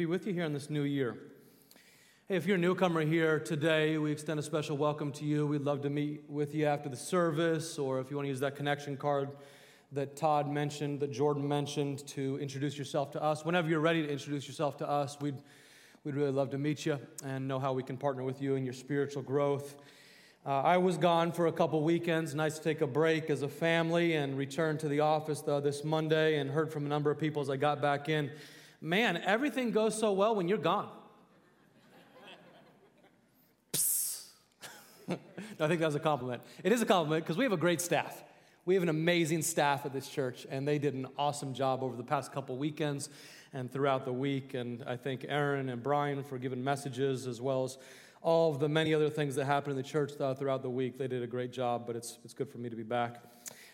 be with you here in this new year. Hey, if you're a newcomer here today, we extend a special welcome to you. We'd love to meet with you after the service, or if you want to use that connection card that Todd mentioned, that Jordan mentioned, to introduce yourself to us. Whenever you're ready to introduce yourself to us, we'd really love to meet you and know how we can partner with you in your spiritual growth. I was gone for a couple weekends. Nice to take a break as a family and return to the office this Monday, and heard from a number of people as I got back in. Man, everything goes so well when you're gone. I think that was a compliment. It is a compliment because we have a great staff. We have an amazing staff at this church, and they did an awesome job over the past couple weekends and throughout the week. And I thank Aaron and Brian for giving messages, as well as all of the many other things that happened in the church throughout the week. They did a great job, but it's good for me to be back.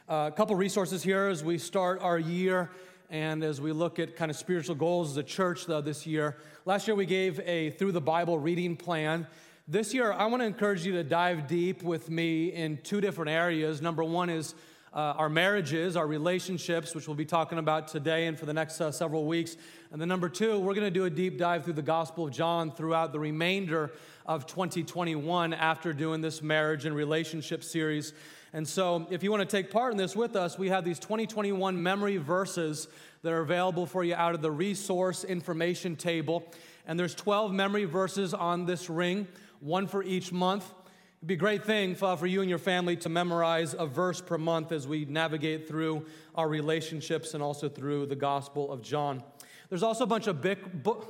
A couple resources here as we start our year and as we look at kind of spiritual goals as a church this year. Last year we gave a Through the Bible reading plan. This year I want to encourage you to dive deep with me in two different areas. Number one is our marriages, our relationships, which we'll be talking about today and for the next several weeks. And then number two, we're going to do a deep dive through the Gospel of John throughout the remainder of 2021 after doing this marriage and relationship series. And so if you want to take part in this with us, we have these 2021 memory verses that are available for you out of the resource information table. And there's 12 memory verses on this ring, one for each month. It'd be a great thing for you and your family to memorize a verse per month as we navigate through our relationships and also through the Gospel of John. There's also a bunch of book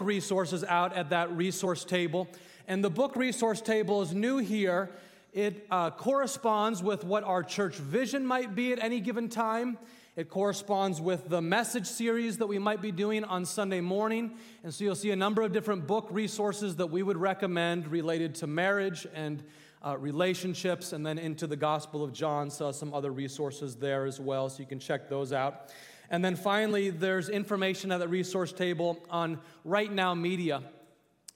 resources out at that resource table. And the book resource table is new here. It corresponds with what our church vision might be at any given time. It corresponds with the message series that we might be doing on Sunday morning. And so you'll see a number of different book resources that we would recommend related to marriage and relationships, and then into the Gospel of John. So some other resources there as well, so you can check those out. And then finally, there's information at the resource table on Right Now Media.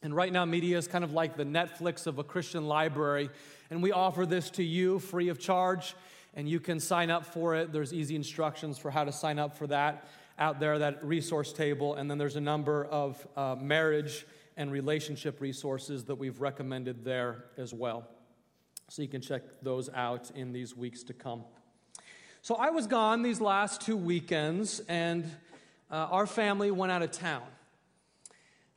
And Right Now Media is kind of like the Netflix of a Christian library. And we offer this to you free of charge, and you can sign up for it. There's easy instructions for how to sign up for that out there, that resource table. And then there's a number of marriage and relationship resources that we've recommended there as well. So you can check those out in these weeks to come. So I was gone these last two weekends, and our family went out of town.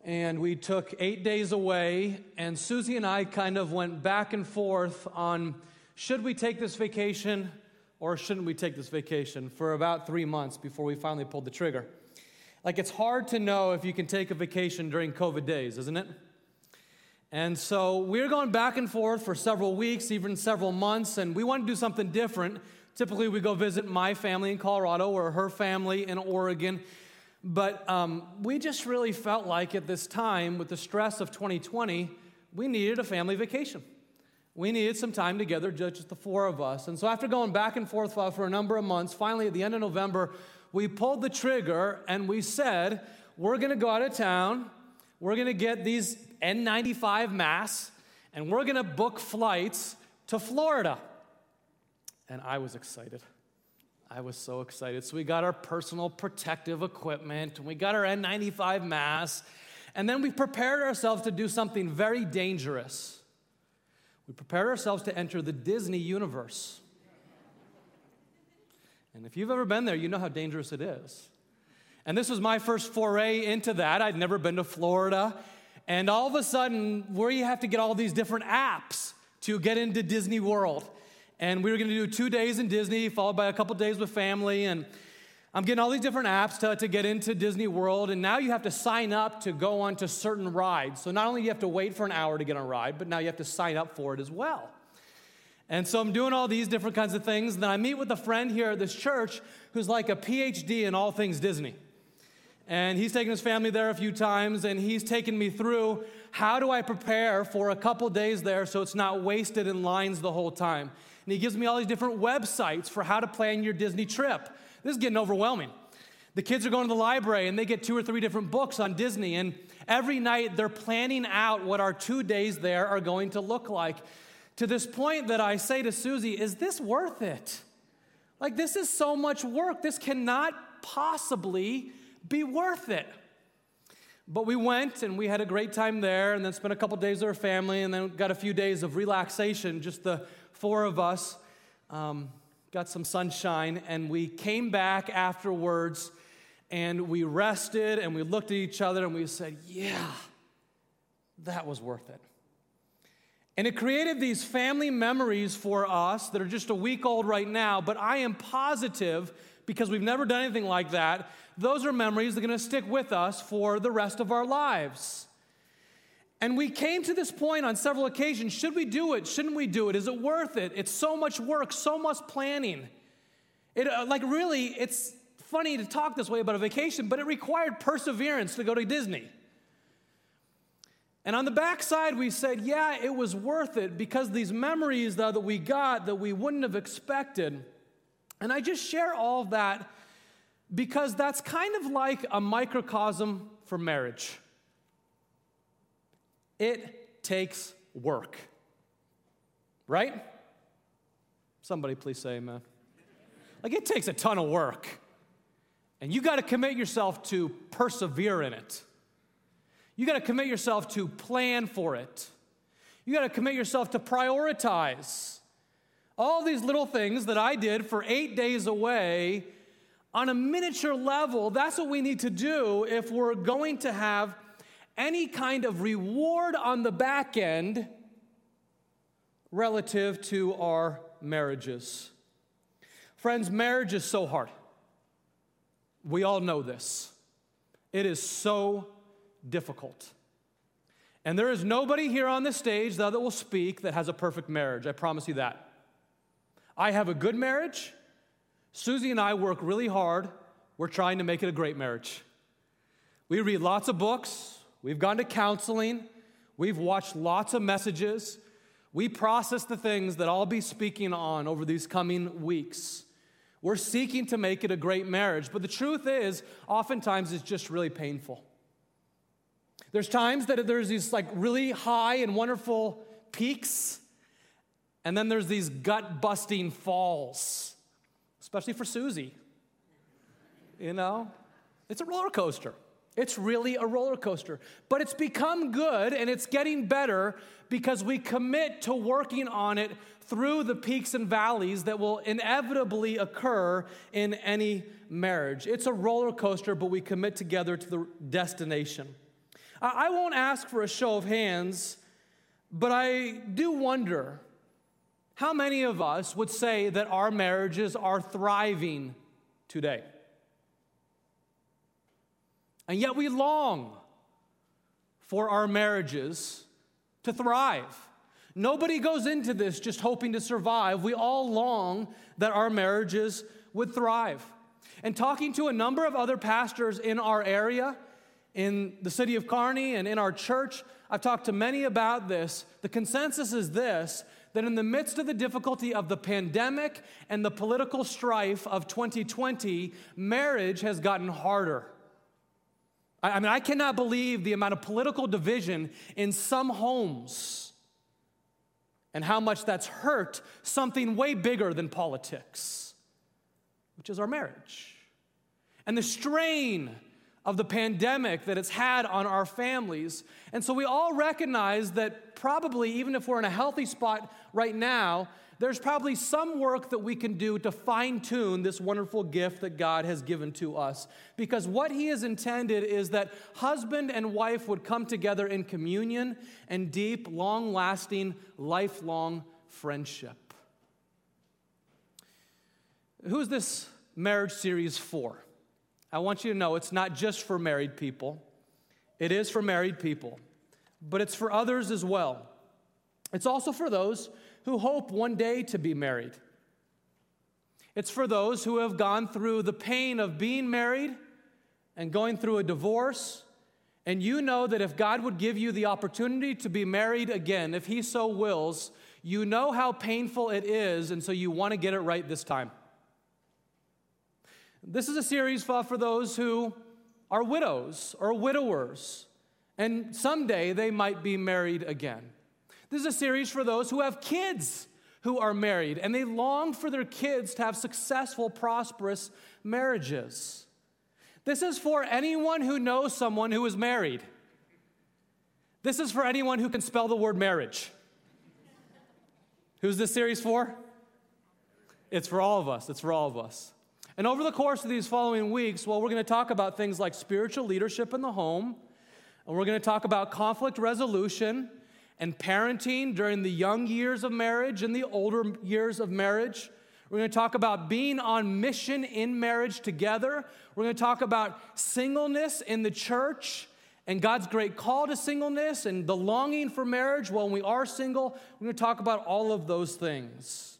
And we took 8 days away, and Susie and I kind of went back and forth on, should we take this vacation or shouldn't we take this vacation, for about 3 months before we finally pulled the trigger. Like, it's hard to know if you can take a vacation during COVID days, isn't it? And so we're going back and forth for several weeks, even several months, and we wanted to do something different. Typically, we go visit my family in Colorado or her family in Oregon. But we just really felt like at this time, with the stress of 2020, we needed a family vacation. We needed some time together, just the four of us. And so after going back and forth for a number of months, finally at the end of November, we pulled the trigger and we said, we're going to go out of town, we're going to get these N95 masks, and we're going to book flights to Florida. And I was excited. I was so excited. So we got our personal protective equipment, and we got our N95 masks, and then we prepared ourselves to do something very dangerous. We prepared ourselves to enter the Disney universe. And if you've ever been there, you know how dangerous it is. And this was my first foray into that. I'd never been to Florida. And all of a sudden, we have to get all these different apps to get into Disney World. And we were going to do 2 days in Disney, followed by a couple days with family. And I'm getting all these different apps to get into Disney World. And now you have to sign up to go on to certain rides. So not only do you have to wait for an hour to get on a ride, but now you have to sign up for it as well. And so I'm doing all these different kinds of things. And then I meet with a friend here at this church who's like a PhD in all things Disney. And he's taken his family there a few times, and he's taken me through, how do I prepare for a couple days there so it's not wasted in lines the whole time? And he gives me all these different websites for how to plan your Disney trip. This is getting overwhelming. The kids are going to the library, and they get 2 or 3 different books on Disney, and every night they're planning out what our 2 days there are going to look like, to this point that I say to Susie, is this worth it? Like, this is so much work. This cannot possibly be worth it. But we went and we had a great time there, and then spent a couple days with our family, and then got a few days of relaxation, just the four of us. Got some sunshine, and we came back afterwards, and we rested, and we looked at each other, and we said, yeah, that was worth it. And it created these family memories for us that are just a week old right now, but I am positive, because we've never done anything like that, those are memories that are going to stick with us for the rest of our lives. And we came to this point on several occasions. Should we do it? Shouldn't we do it? Is it worth it? It's so much work, so much planning. Really, it's funny to talk this way about a vacation, but it required perseverance to go to Disney. And on the backside, we said, yeah, it was worth it, because these memories, though, that we got that we wouldn't have expected. And I just share all of that because that's kind of like a microcosm for marriage. It takes work, right? Somebody please say amen. Like, it takes a ton of work, and you got to commit yourself to persevere in it. You got to commit yourself to plan for it. You got to commit yourself to prioritize. All these little things that I did for 8 days away, on a miniature level, that's what we need to do if we're going to have any kind of reward on the back end relative to our marriages. Friends, marriage is so hard. We all know this. It is so difficult. And there is nobody here on this stage that will speak that has a perfect marriage. I promise you that. I have a good marriage. Susie and I work really hard. We're trying to make it a great marriage. We read lots of books. We've gone to counseling. We've watched lots of messages. We process the things that I'll be speaking on over these coming weeks. We're seeking to make it a great marriage. But the truth is, oftentimes it's just really painful. There's times that there's these like really high and wonderful peaks, and then there's these gut-busting falls, especially for Susie. You know, it's a roller coaster. It's really a roller coaster. But it's become good, and it's getting better because we commit to working on it through the peaks and valleys that will inevitably occur in any marriage. It's a roller coaster, but we commit together to the destination. I won't ask for a show of hands, but I do wonder, how many of us would say that our marriages are thriving today? And yet we long for our marriages to thrive. Nobody goes into this just hoping to survive. We all long that our marriages would thrive. And talking to a number of other pastors in our area, in the city of Kearney and in our church, I've talked to many about this. The consensus is this: that in the midst of the difficulty of the pandemic and the political strife of 2020, marriage has gotten harder. I mean, I cannot believe the amount of political division in some homes and how much that's hurt something way bigger than politics, which is our marriage. And the strain of the pandemic that it's had on our families. And so we all recognize that probably, even if we're in a healthy spot right now, there's probably some work that we can do to fine-tune this wonderful gift that God has given to us. Because what He has intended is that husband and wife would come together in communion and deep, long-lasting, lifelong friendship. Who's this marriage series for? I want you to know it's not just for married people. It is for married people, but it's for others as well. It's also for those who hope one day to be married. It's for those who have gone through the pain of being married and going through a divorce, and you know that if God would give you the opportunity to be married again, if He so wills, you know how painful it is, and so you want to get it right this time. This is a series for those who are widows or widowers, and someday they might be married again. This is a series for those who have kids who are married, and they long for their kids to have successful, prosperous marriages. This is for anyone who knows someone who is married. This is for anyone who can spell the word marriage. Who's this series for? It's for all of us. It's for all of us. And over the course of these following weeks, well, we're going to talk about things like spiritual leadership in the home, and we're going to talk about conflict resolution and parenting during the young years of marriage and the older years of marriage. We're going to talk about being on mission in marriage together. We're going to talk about singleness in the church and God's great call to singleness and the longing for marriage when we are single. We're going to talk about all of those things.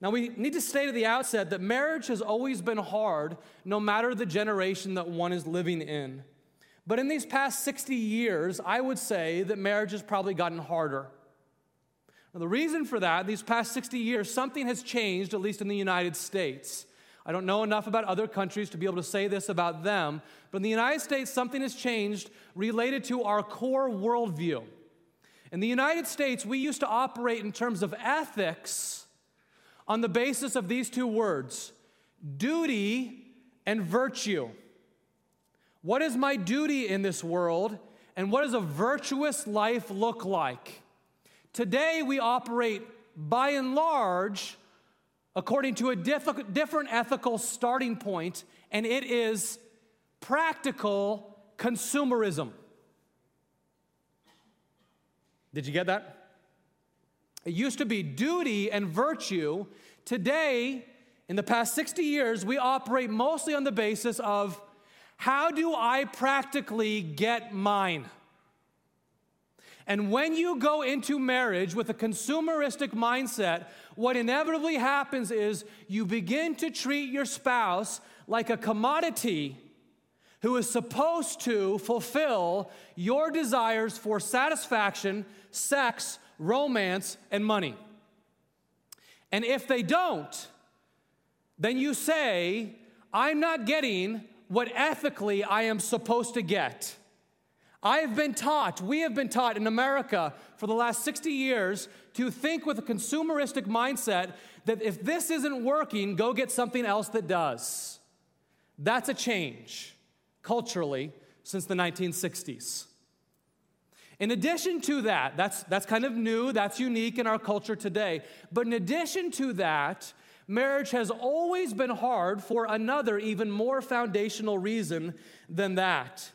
Now, we need to state at the outset that marriage has always been hard, no matter the generation that one is living in. But in these past 60 years, I would say that marriage has probably gotten harder. Now, the reason for that, these past 60 years, something has changed, at least in the United States. I don't know enough about other countries to be able to say this about them, but in the United States, something has changed related to our core worldview. In the United States, we used to operate in terms of ethics on the basis of these two words, duty and virtue. What is my duty in this world, and what does a virtuous life look like? Today, we operate, by and large, according to a different ethical starting point, and it is practical consumerism. Did you get that? It used to be duty and virtue. Today, in the past 60 years, we operate mostly on the basis of how do I practically get mine? And when you go into marriage with a consumeristic mindset, what inevitably happens is you begin to treat your spouse like a commodity who is supposed to fulfill your desires for satisfaction, sex, romance, and money. And if they don't, then you say, I'm not getting what ethically I am supposed to get. I have been taught, we have been taught in America for the last 60 years to think with a consumeristic mindset that if this isn't working, go get something else that does. That's a change culturally since the 1960s. In addition to that, that's kind of new, that's unique in our culture today. But in addition to that, marriage has always been hard for another, even more foundational reason than that.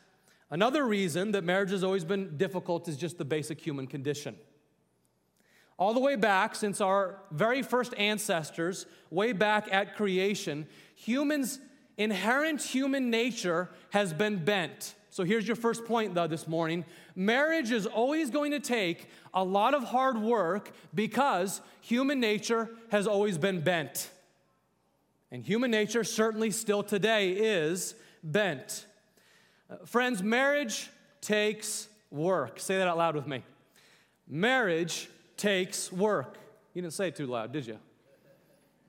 Another reason that marriage has always been difficult is just the basic human condition. All the way back, since our very first ancestors, way back at creation, humans' inherent human nature has been bent. So here's your first point, though, this morning. Marriage is always going to take a lot of hard work because human nature has always been bent. And human nature certainly still today is bent. Friends, marriage takes work. Say that out loud with me. Marriage takes work. You didn't say it too loud, did you?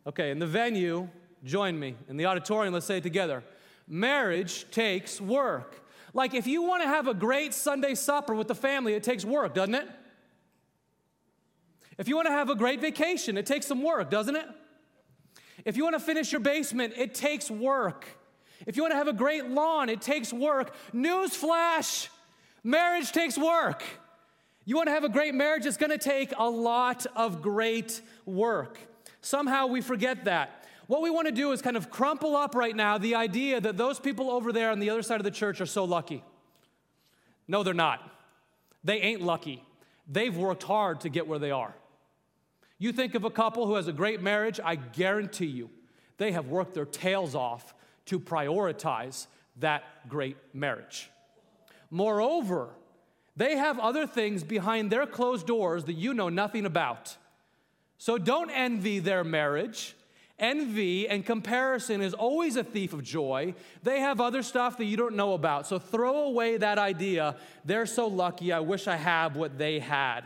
Okay, in the venue, join me. In the auditorium, let's say it together. Marriage takes work. Like if you want to have a great Sunday supper with the family, it takes work, doesn't it? If you want to have a great vacation, it takes some work, doesn't it? If you want to finish your basement, it takes work. If you want to have a great lawn, it takes work. Newsflash, marriage takes work. You want to have a great marriage, it's going to take a lot of great work. Somehow we forget that. What we want to do is kind of crumple up right now the idea that those people over there on the other side of the church are so lucky. No, they're not. They ain't lucky. They've worked hard to get where they are. You think of a couple who has a great marriage, I guarantee you, they have worked their tails off to prioritize that great marriage. Moreover, they have other things behind their closed doors that you know nothing about. So don't envy their marriage. Envy and comparison is always a thief of joy. They have other stuff that you don't know about. So throw away that idea. They're so lucky. I wish I had what they had.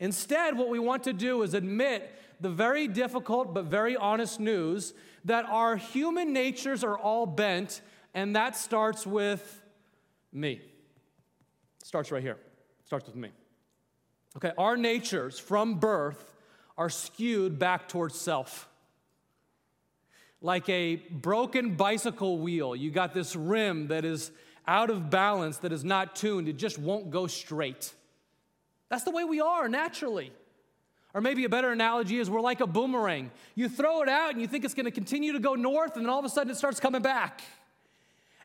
Instead, what we want to do is admit the very difficult but very honest news that our human natures are all bent, and that starts with me. It starts right here. It starts with me. Okay, our natures from birth are skewed back towards self. like a broken bicycle wheel. You got this rim that is out of balance, that is not tuned. It just won't go straight. That's the way we are naturally. Or maybe a better analogy is we're like a boomerang. You throw it out and you think it's going to continue to go north, and then all of a sudden it starts coming back.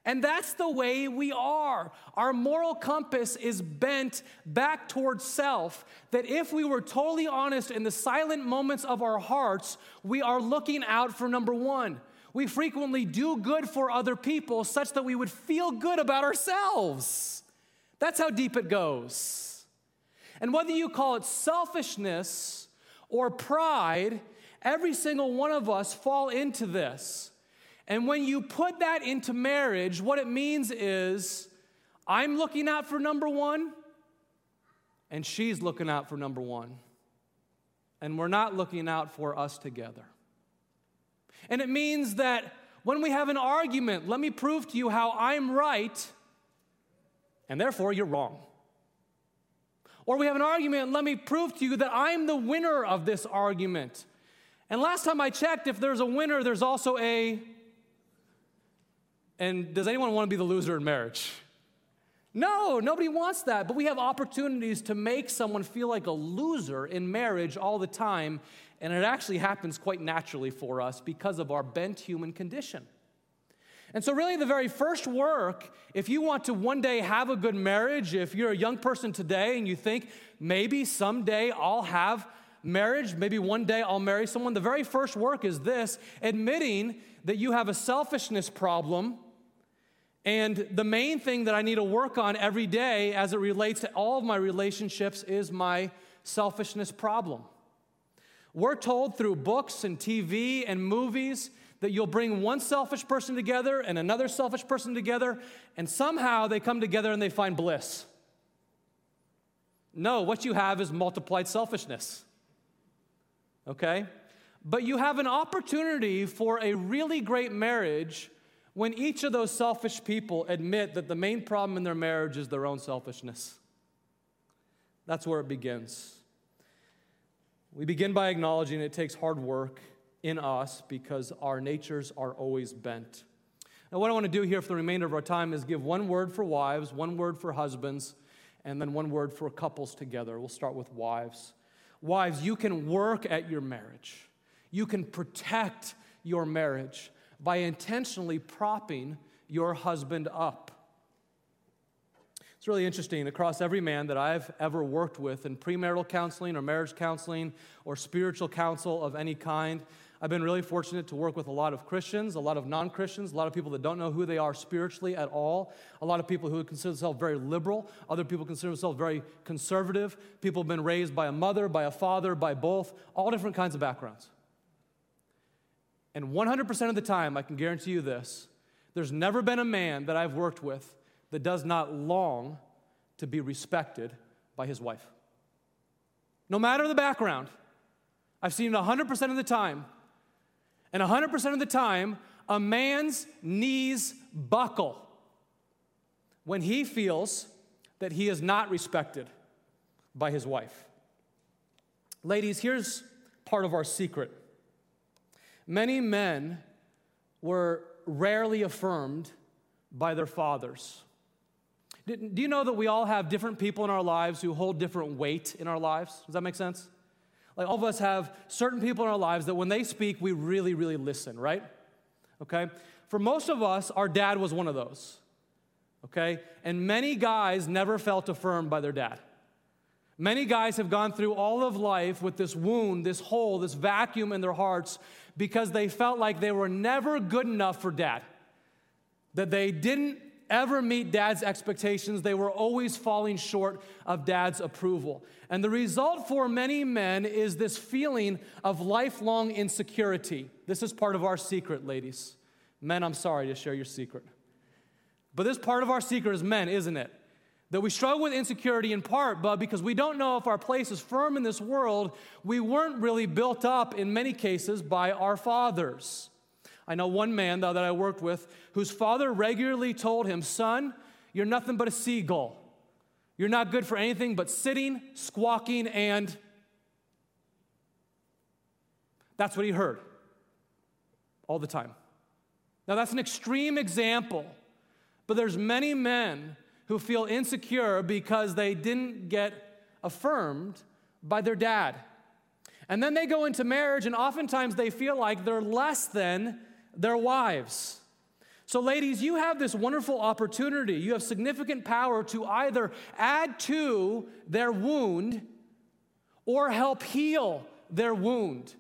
And that's the way we are. Our moral compass is bent back towards self, that if we were totally honest in the silent moments of our hearts, we are looking out for number one. We frequently do good for other people such that we would feel good about ourselves. That's how deep it goes. And whether you call it selfishness or pride, every single one of us fall into this. And when you put that into marriage, what it means is I'm looking out for number one, and she's looking out for number one. And we're not looking out for us together. And it means that when we have an argument, let me prove to you how I'm right, and therefore you're wrong. Or we have an argument, let me prove to you that I'm the winner of this argument. And last time I checked, if there's a winner, there's also a... And does anyone want to be the loser in marriage? No, nobody wants that. But we have opportunities to make someone feel like a loser in marriage all the time. And it actually happens quite naturally for us because of our bent human condition. And so really the very first work, if you want to one day have a good marriage, if you're a young person today and you think maybe someday I'll have marriage, maybe one day I'll marry someone, the very first work is this: admitting that you have a selfishness problem. And the main thing that I need to work on every day as it relates to all of my relationships is my selfishness problem. We're told through books and TV and movies that you'll bring one selfish person together and another selfish person together, and somehow they come together and they find bliss. No, what you have is multiplied selfishness, okay? But you have an opportunity for a really great marriage when each of those selfish people admit that the main problem in their marriage is their own selfishness. That's where it begins. We begin by acknowledging it takes hard work in us because our natures are always bent. Now, what I want to do here for the remainder of our time is give one word for wives, one word for husbands, and then one word for couples together. We'll start with wives. Wives, you can work at your marriage. You can protect your marriage by intentionally propping your husband up. It's really interesting. Across every man that I've ever worked with in premarital counseling or marriage counseling or spiritual counsel of any kind, I've been really fortunate to work with a lot of Christians, a lot of non-Christians, a lot of people that don't know who they are spiritually at all, a lot of people who consider themselves very liberal, other people consider themselves very conservative, people have been raised by a mother, by a father, by both, all different kinds of backgrounds. And 100% of the time, I can guarantee you this, there's never been a man that I've worked with that does not long to be respected by his wife. No matter the background, I've seen it 100% of the time. And 100% of the time, a man's knees buckle when he feels that he is not respected by his wife. Ladies, here's part of our secret. Many men were rarely affirmed by their fathers. Do you know that we all have different people in our lives who hold different weight in our lives? Does that make sense? Like all of us have certain people in our lives that when they speak, we really, really listen, right? Okay? For most of us, our dad was one of those, okay? And many guys never felt affirmed by their dad. Many guys have gone through all of life with this wound, this hole, this vacuum in their hearts because they felt like they were never good enough for dad, that they didn't ever meet dad's expectations. They were always falling short of dad's approval. And the result for many men is this feeling of lifelong insecurity. This is part of our secret, ladies. Men, I'm sorry to share your secret. But this part of our secret is men, isn't it? That we struggle with insecurity in part, but because we don't know if our place is firm in this world, we weren't really built up in many cases by our fathers. I know one man, though, that I worked with whose father regularly told him, "Son, you're nothing but a seagull. You're not good for anything but sitting, squawking, and..." That's what he heard all the time. Now, that's an extreme example, but there's many men who feel insecure because they didn't get affirmed by their dad. And then they go into marriage, and oftentimes they feel like they're less than their wives. So ladies, you have this wonderful opportunity. You have significant power to either add to their wound or help heal their wound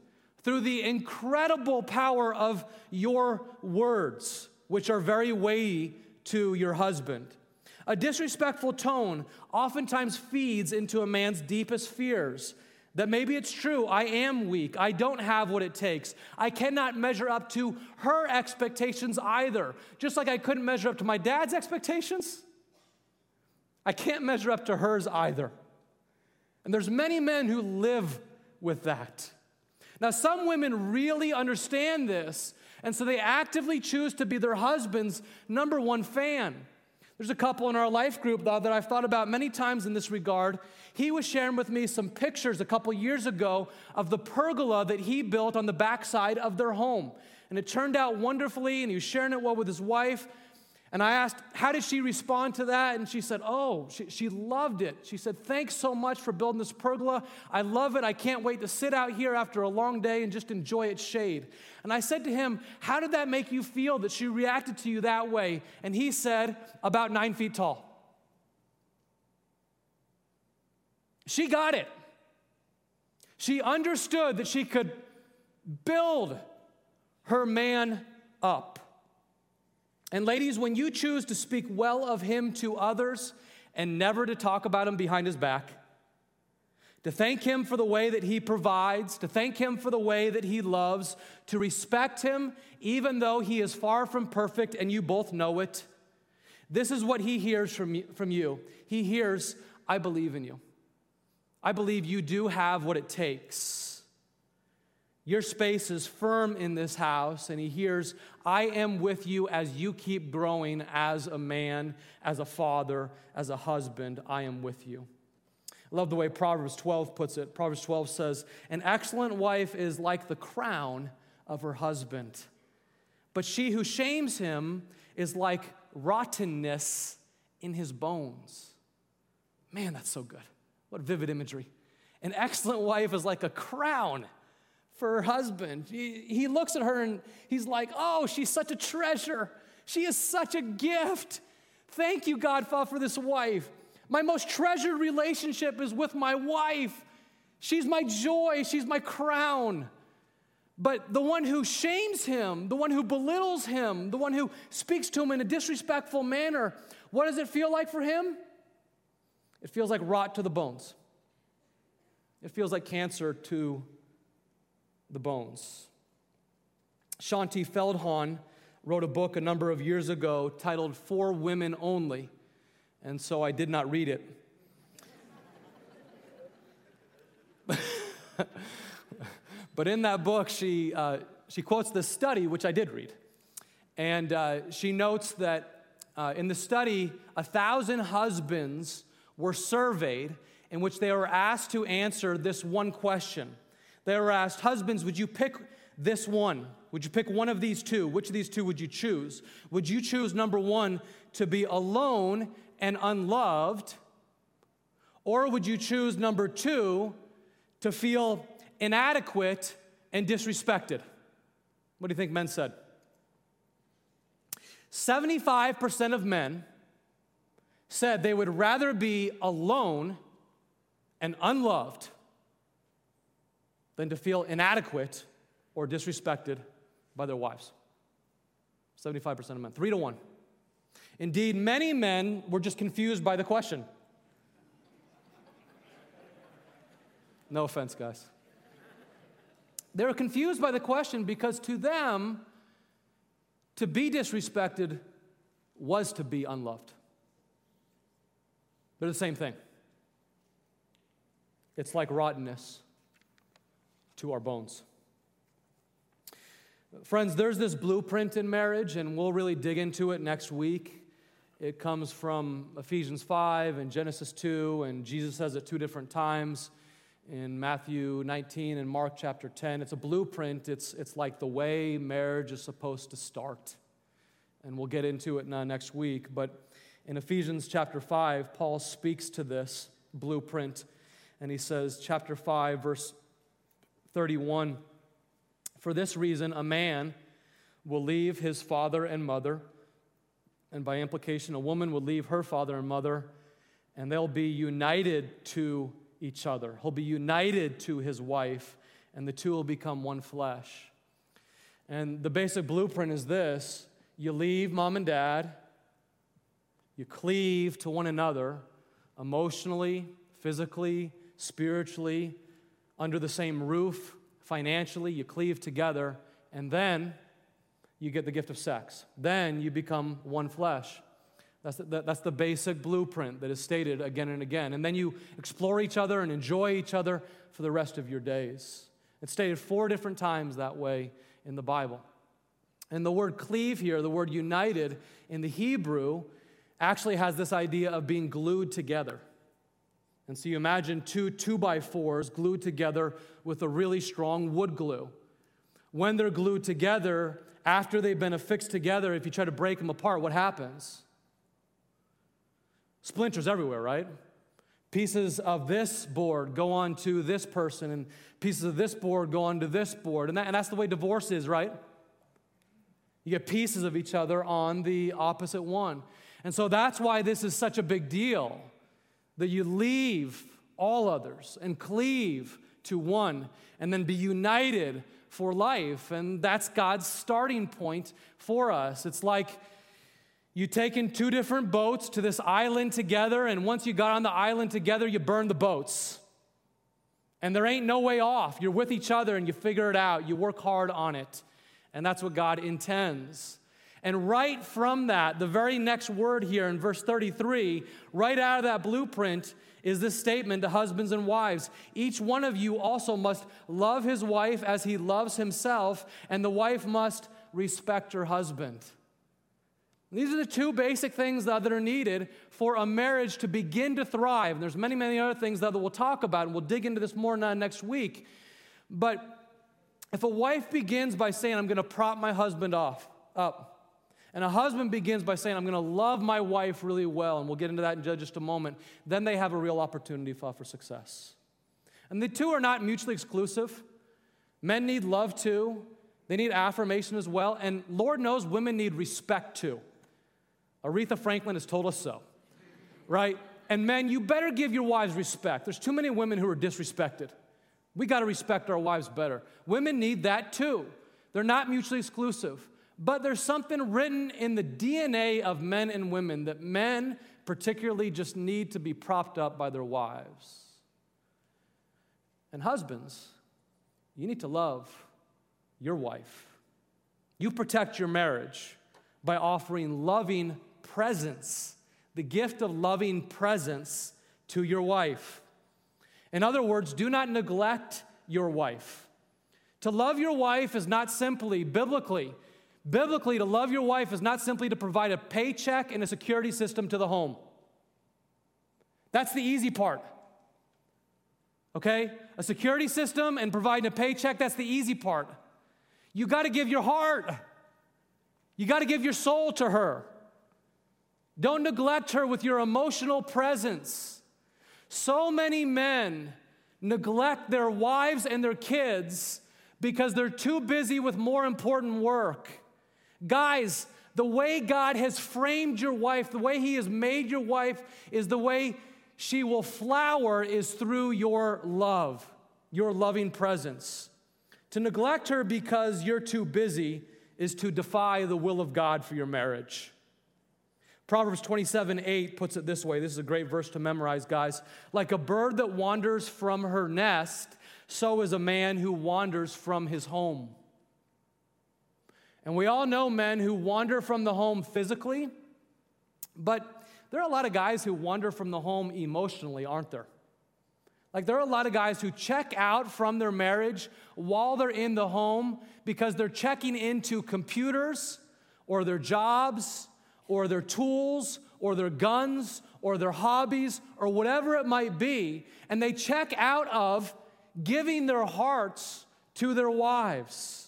through the incredible power of your words, which are very weighty to your husband. A disrespectful tone oftentimes feeds into a man's deepest fears. That maybe it's true, I am weak, I don't have what it takes, I cannot measure up to her expectations either. Just like I couldn't measure up to my dad's expectations, I can't measure up to hers either. And there's many men who live with that. Now, some women really understand this, and so they actively choose to be their husband's number one fan. There's a couple in our life group, though, that I've thought about many times in this regard. He was sharing with me some pictures a couple years ago of the pergola that he built on the backside of their home. And it turned out wonderfully, and he was sharing it well with his wife. And I asked, how did she respond to that? And she said, she loved it. She said, thanks so much for building this pergola. I love it. I can't wait to sit out here after a long day and just enjoy its shade. And I said to him, how did that make you feel that she reacted to you that way? And he said, about 9 feet tall. She got it. She understood that she could build her man up. And ladies, when you choose to speak well of him to others and never to talk about him behind his back, to thank him for the way that he provides, to thank him for the way that he loves, to respect him even though he is far from perfect and you both know it, this is what he hears from you. He hears, I believe in you. I believe you do have what it takes. Your space is firm in this house, and he hears, I am with you as you keep growing as a man, as a father, as a husband, I am with you. I love the way Proverbs 12 puts it. Proverbs 12 says, an excellent wife is like the crown of her husband, but she who shames him is like rottenness in his bones. Man, that's so good. What vivid imagery. An excellent wife is like a crown for her husband. He looks at her and he's like, oh, she's such a treasure. She is such a gift. Thank you, God, for this wife. My most treasured relationship is with my wife. She's my joy. She's my crown. But the one who shames him, the one who belittles him, the one who speaks to him in a disrespectful manner, what does it feel like for him? It feels like rot to the bones. It feels like cancer to the bones. Shanti Feldhahn wrote a book a number of years ago titled Four Women Only, and so I did not read it. But in that book, she quotes this study, which I did read, and she notes that in the study, 1,000 husbands were surveyed in which they were asked to answer this one question. They were asked, husbands, would you pick this one? Would you pick one of these two? Which of these two would you choose? Would you choose, number one, to be alone and unloved? Or would you choose, number two, to feel inadequate and disrespected? What do you think men said? 75% of men said they would rather be alone and unloved than to feel inadequate or disrespected by their wives. 75% of men, 3-1. Indeed, many men were just confused by the question. No offense, guys. They were confused by the question because to them, to be disrespected was to be unloved. They're the same thing. It's like rottenness to our bones. Friends, there's this blueprint in marriage, and we'll really dig into it next week. It comes from Ephesians 5 and Genesis 2, and Jesus says it two different times in Matthew 19 and Mark chapter 10. It's a blueprint. It's like the way marriage is supposed to start. And we'll get into it next week. But in Ephesians chapter 5, Paul speaks to this blueprint. And he says, chapter 5, verse 31, "For this reason, a man will leave his father and mother, and by implication, a woman will leave her father and mother, and they'll be united to each other." He'll be united to his wife, and the two will become one flesh. And the basic blueprint is this: you leave mom and dad, you cleave to one another emotionally, physically, spiritually, under the same roof, financially, you cleave together, and then you get the gift of sex. Then you become one flesh. That's the basic blueprint that is stated again and again. And then you explore each other and enjoy each other for the rest of your days. It's stated 4 different times that way in the Bible. And the word cleave here, the word united in the Hebrew, actually has this idea of being glued together. And so you imagine 2 2-by-4s glued together with a really strong wood glue. When they're glued together, after they've been affixed together, if you try to break them apart, what happens? Splinters everywhere, right? Pieces of this board go on to this person, and pieces of this board go on to this board. And that's the way divorce is, right? You get pieces of each other on the opposite one. And so that's why this is such a big deal, that you leave all others and cleave to one and then be united for life. And that's God's starting point for us. It's like you taking 2 different boats to this island together, and once you got on the island together, you burn the boats. And there ain't no way off. You're with each other and you figure it out. You work hard on it. And that's what God intends. And right from that, the very next word here in verse 33, right out of that blueprint is this statement to husbands and wives. "Each one of you also must love his wife as he loves himself, and the wife must respect her husband." These are the 2 basic things that are needed for a marriage to begin to thrive. And there's many, many other things that we'll talk about, and we'll dig into this more next week. But if a wife begins by saying, "I'm going to prop my husband up, and a husband begins by saying, "I'm going to love my wife really well," and we'll get into that in just a moment, then they have a real opportunity for success. And the 2 are not mutually exclusive. Men need love too. They need affirmation as well. And Lord knows women need respect too. Aretha Franklin has told us so, right? And men, you better give your wives respect. There's too many women who are disrespected. We got to respect our wives better. Women need that too. They're not mutually exclusive. But there's something written in the DNA of men and women that men particularly just need to be propped up by their wives. And husbands, you need to love your wife. You protect your marriage by offering loving presence, the gift of loving presence to your wife. In other words, do not neglect your wife. To love your wife is not simply biblically. Biblically, to love your wife is not simply to provide a paycheck and a security system to the home. That's the easy part. Okay? A security system and providing a paycheck, that's the easy part. You got to give your heart. You got to give your soul to her. Don't neglect her with your emotional presence. So many men neglect their wives and their kids because they're too busy with more important work. Guys, the way God has framed your wife, the way He has made your wife, is the way she will flower is through your love, your loving presence. To neglect her because you're too busy is to defy the will of God for your marriage. Proverbs 27:8 puts it this way. This is a great verse to memorize, guys. "Like a bird that wanders from her nest, so is a man who wanders from his home." And we all know men who wander from the home physically, but there are a lot of guys who wander from the home emotionally, aren't there? Like, there are a lot of guys who check out from their marriage while they're in the home because they're checking into computers or their jobs or their tools or their guns or their hobbies or whatever it might be, and they check out of giving their hearts to their wives.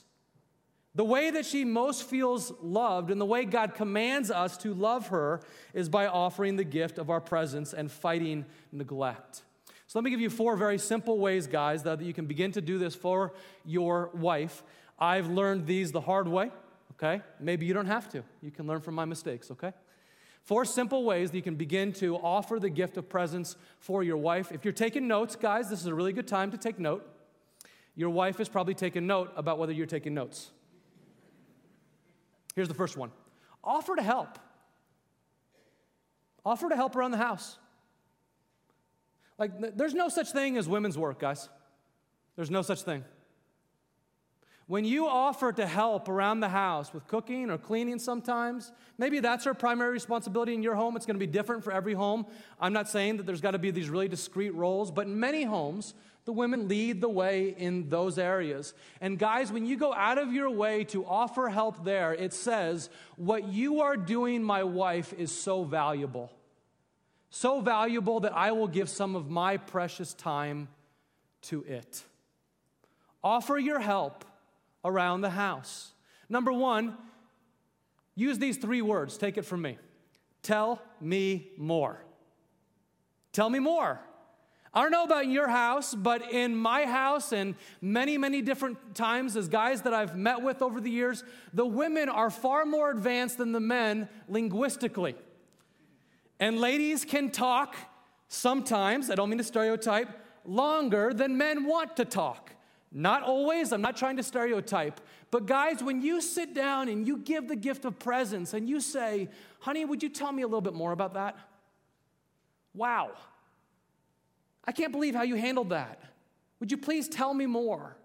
The way that she most feels loved and the way God commands us to love her is by offering the gift of our presence and fighting neglect. So let me give you four very simple ways, guys, that you can begin to do this for your wife. I've learned these the hard way, okay? Maybe you don't have to. You can learn from my mistakes, okay? Four simple ways that you can begin to offer the gift of presence for your wife. If you're taking notes, guys, this is a really good time to take note. Your wife is probably taking note about whether you're taking notes. Here's the first one. Offer to help. Offer to help around the house. Like, there's no such thing as women's work, guys. There's no such thing. When you offer to help around the house with cooking or cleaning sometimes, maybe that's her primary responsibility in your home. It's going to be different for every home. I'm not saying that there's got to be these really discrete roles, but in many homes, the women lead the way in those areas. And guys, when you go out of your way to offer help there, it says, what you are doing, my wife, is so valuable. So valuable that I will give some of my precious time to it. Offer your help around the house. Number one, use these three words. Take it from me. Tell me more. Tell me more. I don't know about your house, but in my house and many, many different times as guys that I've met with over the years, the women are far more advanced than the men linguistically. And ladies can talk sometimes, I don't mean to stereotype, longer than men want to talk. Not always, I'm not trying to stereotype. But guys, when you sit down and you give the gift of presence and you say, honey, would you tell me a little bit more about that? Wow. I can't believe how you handled that. Would you please tell me more?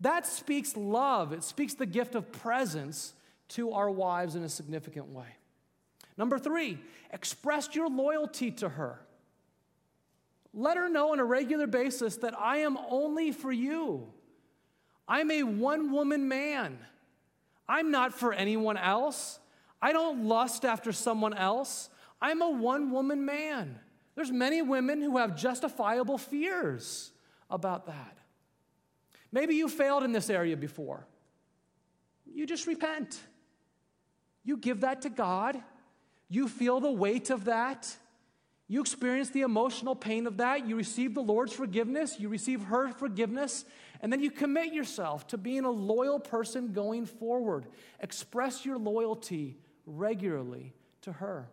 That speaks love. It speaks the gift of presence to our wives in a significant way. Number three, express your loyalty to her. Let her know on a regular basis that I am only for you. I'm a one-woman man. I'm not for anyone else. I don't lust after someone else. I'm a one-woman man. There's many women who have justifiable fears about that. Maybe you failed in this area before. You just repent. You give that to God. You feel the weight of that. You experience the emotional pain of that. You receive the Lord's forgiveness. You receive her forgiveness. And then you commit yourself to being a loyal person going forward. Express your loyalty regularly to her.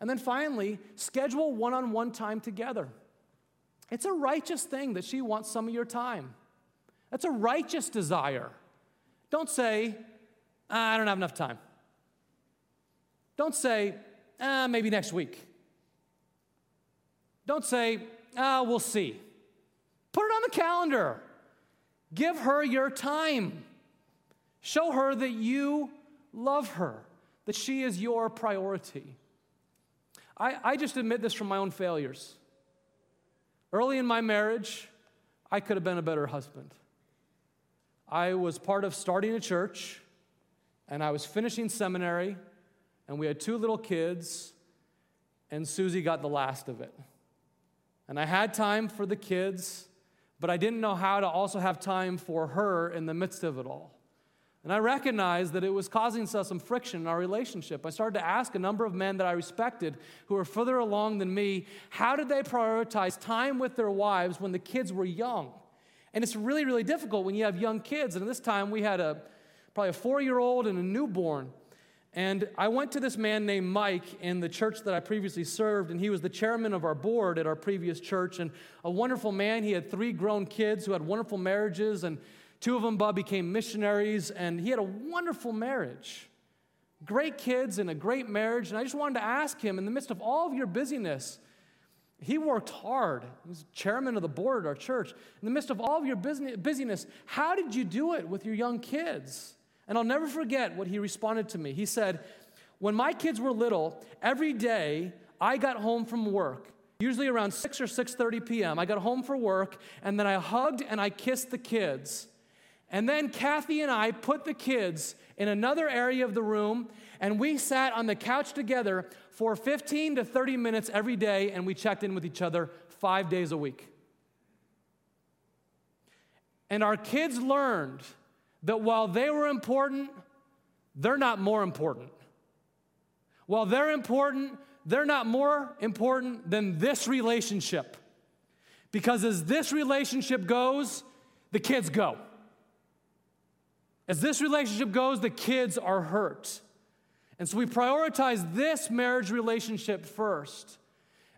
And then finally, schedule one-on-one time together. It's a righteous thing that she wants some of your time. That's a righteous desire. Don't say, I don't have enough time. Don't say, maybe next week. Don't say, we'll see. Put it on the calendar. Give her your time. Show her that you love her, that she is your priority. I just admit this from my own failures. Early in my marriage, I could have been a better husband. I was part of starting a church, and I was finishing seminary, and we had two little kids, and Susie got the last of it. And I had time for the kids, but I didn't know how to also have time for her in the midst of it all. And I recognized that it was causing some friction in our relationship. I started to ask a number of men that I respected who were further along than me, how did they prioritize time with their wives when the kids were young? And it's really, really difficult when you have young kids. And at this time, we had probably a 4-year-old and a newborn. And I went to this man named Mike in the church that I previously served, and he was the chairman of our board at our previous church. And a wonderful man. He had 3 grown kids who had wonderful marriages, and 2 of them, Bob, became missionaries, and he had a wonderful marriage. Great kids and a great marriage, and I just wanted to ask him, in the midst of all of your busyness, he worked hard. He was chairman of the board at our church. In the midst of all of your busyness, how did you do it with your young kids? And I'll never forget what he responded to me. He said, when my kids were little, every day I got home from work, usually around 6 or 6:30 p.m. I got home for work, and then I hugged and I kissed the kids. And then Kathy and I put the kids in another area of the room, and we sat on the couch together for 15 to 30 minutes every day, and we checked in with each other 5 days a week. And our kids learned that while they were important, they're not more important. While they're important, they're not more important than this relationship. Because as this relationship goes, the kids go. As this relationship goes, the kids are hurt. And so we prioritize this marriage relationship first.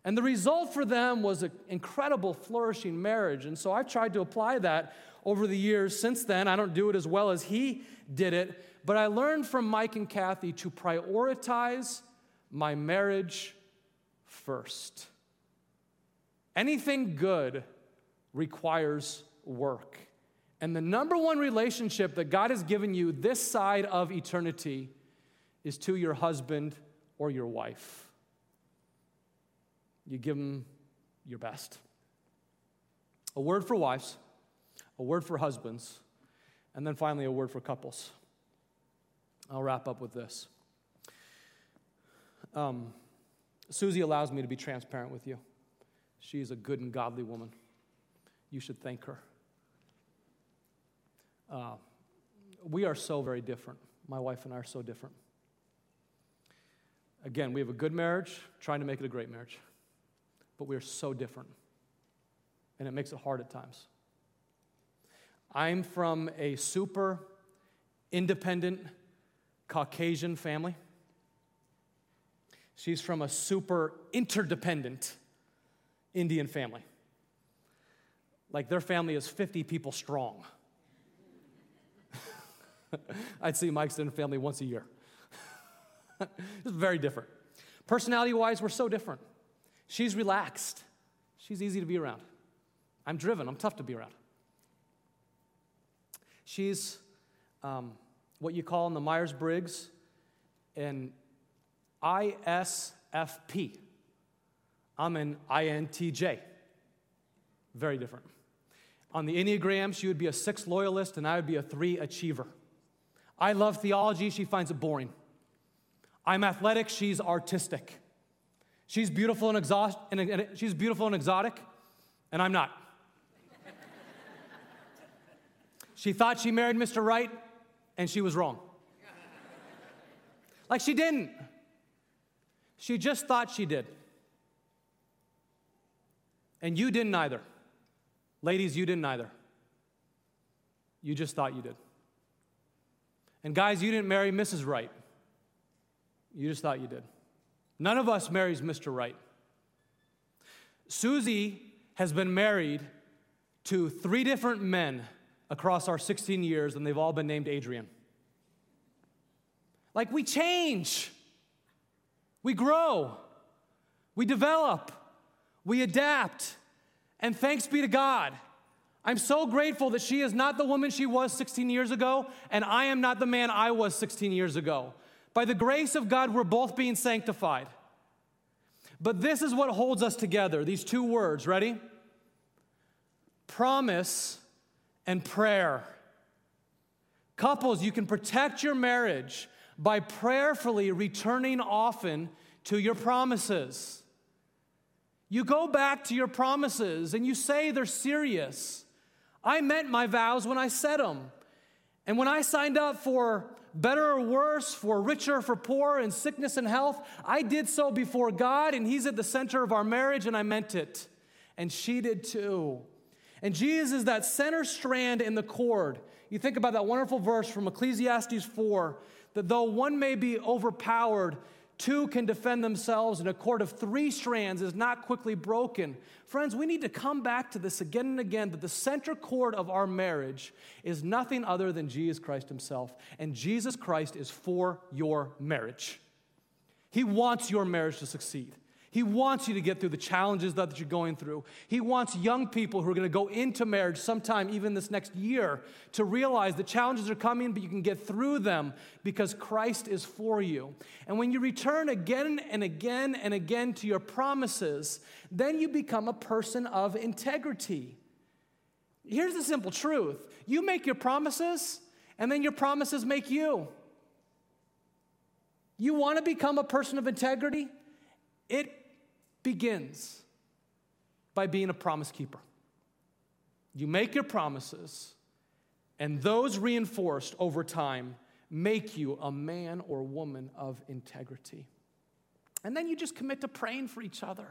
And the result for them was an incredible, flourishing marriage. And so I've tried to apply that over the years since then. I don't do it as well as he did it, but I learned from Mike and Kathy to prioritize my marriage first. Anything good requires work. And the number one relationship that God has given you this side of eternity is to your husband or your wife. You give them your best. A word for wives, a word for husbands, and then finally a word for couples. I'll wrap up with this. Susie allows me to be transparent with you. She is a good and godly woman. You should thank her. We are so very different. My wife and I are so different. Again, we have a good marriage, trying to make it a great marriage. But we are so different. And it makes it hard at times. I'm from a super independent Caucasian family. She's from a super interdependent Indian family. Like their family is 50 people strong. I'd see Mike's family once a year. It's very different. Personality-wise, we're so different. She's relaxed. She's easy to be around. I'm driven. I'm tough to be around. She's what you call in the Myers Briggs an ISFP. I'm an INTJ. Very different. On the Enneagram, she would be a 6 loyalist, and I would be a 3 achiever. I love theology. She finds it boring. I'm athletic. She's artistic. She's beautiful and exotic, and I'm not. She thought she married Mr. Right, and she was wrong. Like she didn't. She just thought she did. And you didn't either. Ladies, you didn't either. You just thought you did. And guys, you didn't marry Mrs. Wright. You just thought you did. None of us marries Mr. Wright. Susie has been married to 3 different men across our 16 years, and they've all been named Adrian. Like, we change. We grow. We develop. We adapt, and thanks be to God. I'm so grateful that she is not the woman she was 16 years ago, and I am not the man I was 16 years ago. By the grace of God, we're both being sanctified. But this is what holds us together, these 2 words, ready? Promise and prayer. Couples, you can protect your marriage by prayerfully returning often to your promises. You go back to your promises and you say they're serious. I meant my vows when I said them. And when I signed up for better or worse, for richer, for poor, in sickness and health, I did so before God, and he's at the center of our marriage, and I meant it. And she did too. And Jesus is that center strand in the cord. You think about that wonderful verse from Ecclesiastes 4, that though one may be overpowered, 2 can defend themselves, and a cord of 3 strands is not quickly broken. Friends, we need to come back to this again and again, that the center cord of our marriage is nothing other than Jesus Christ himself. And Jesus Christ is for your marriage. He wants your marriage to succeed. He wants you to get through the challenges that you're going through. He wants young people who are going to go into marriage sometime, even this next year, to realize the challenges are coming, but you can get through them because Christ is for you. And when you return again and again and again to your promises, then you become a person of integrity. Here's the simple truth. You make your promises, and then your promises make you. You want to become a person of integrity? It begins by being a promise keeper. You make your promises, and those reinforced over time make you a man or woman of integrity. And then you just commit to praying for each other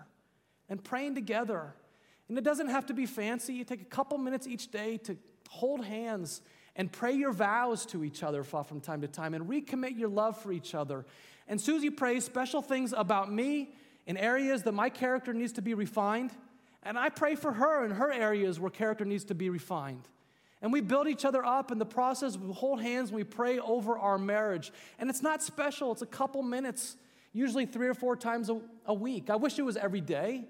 and praying together. And it doesn't have to be fancy. You take a couple minutes each day to hold hands and pray your vows to each other from time to time and recommit your love for each other. And Susie prays special things about me in areas that my character needs to be refined. And I pray for her in her areas where character needs to be refined. And we build each other up in the process. We hold hands and we pray over our marriage. And it's not special. It's a couple minutes, usually 3 or 4 times a week. I wish it was every day,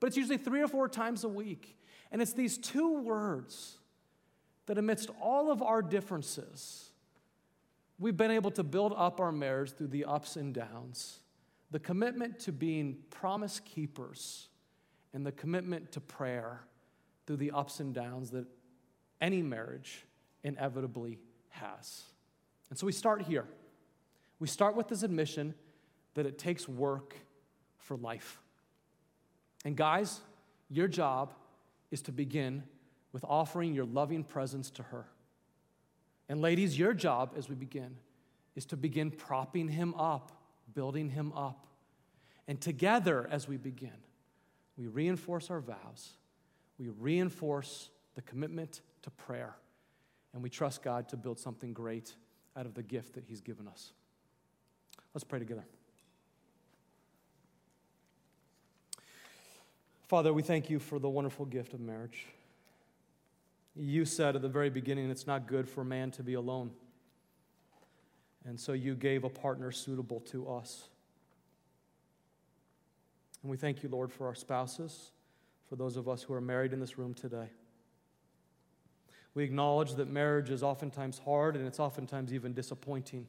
but it's usually 3 or 4 times a week. And it's these 2 words that amidst all of our differences, we've been able to build up our marriage through the ups and downs, the commitment to being promise keepers and the commitment to prayer through the ups and downs that any marriage inevitably has. And so we start here. We start with this admission that it takes work for life. And guys, your job is to begin with offering your loving presence to her. And ladies, your job as we begin is to begin propping him up, building him up. And together as we begin, we reinforce our vows. We reinforce the commitment to prayer, and we trust God to build something great out of the gift that he's given us. Let's pray together. Father, we thank you for the wonderful gift of marriage. You said at the very beginning, it's not good for man to be alone. And so you gave a partner suitable to us. And we thank you, Lord, for our spouses, for those of us who are married in this room today. We acknowledge that marriage is oftentimes hard and it's oftentimes even disappointing.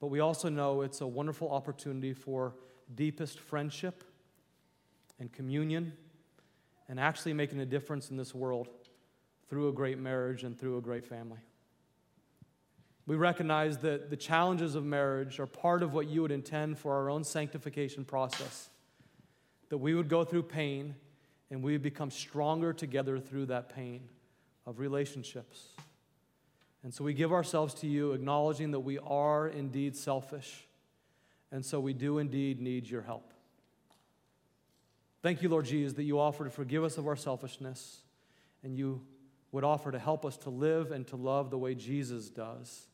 But we also know it's a wonderful opportunity for deepest friendship and communion and actually making a difference in this world through a great marriage and through a great family. We recognize that the challenges of marriage are part of what you would intend for our own sanctification process, that we would go through pain and we would become stronger together through that pain of relationships. And so we give ourselves to you, acknowledging that we are indeed selfish, and so we do indeed need your help. Thank you, Lord Jesus, that you offer to forgive us of our selfishness, and you would offer to help us to live and to love the way Jesus does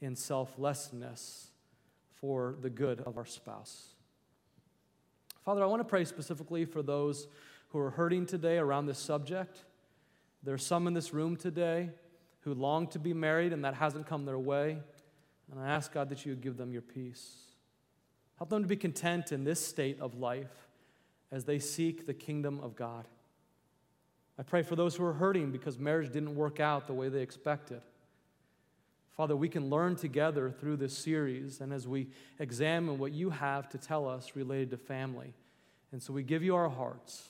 in selflessness for the good of our spouse. Father, I want to pray specifically for those who are hurting today around this subject. There are some in this room today who long to be married and that hasn't come their way. And I ask, God, that you would give them your peace. Help them to be content in this state of life as they seek the kingdom of God. I pray for those who are hurting because marriage didn't work out the way they expected. Father, we can learn together through this series and as we examine what you have to tell us related to family. And so we give you our hearts.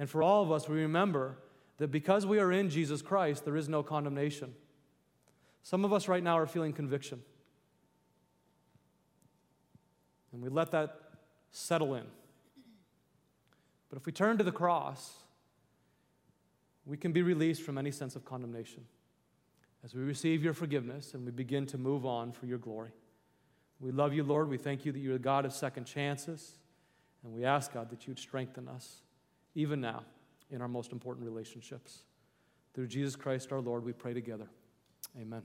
And for all of us, we remember that because we are in Jesus Christ, there is no condemnation. Some of us right now are feeling conviction. And we let that settle in. But if we turn to the cross, we can be released from any sense of condemnation. As we receive your forgiveness and we begin to move on for your glory. We love you, Lord. We thank you that you're the God of second chances. And we ask, God, that you'd strengthen us, even now, in our most important relationships. Through Jesus Christ, our Lord, we pray together. Amen.